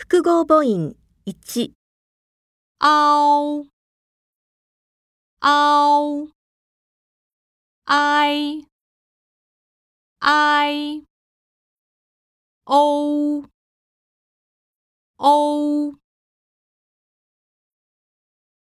複合母音1、あお、あお、あい、あい、おう。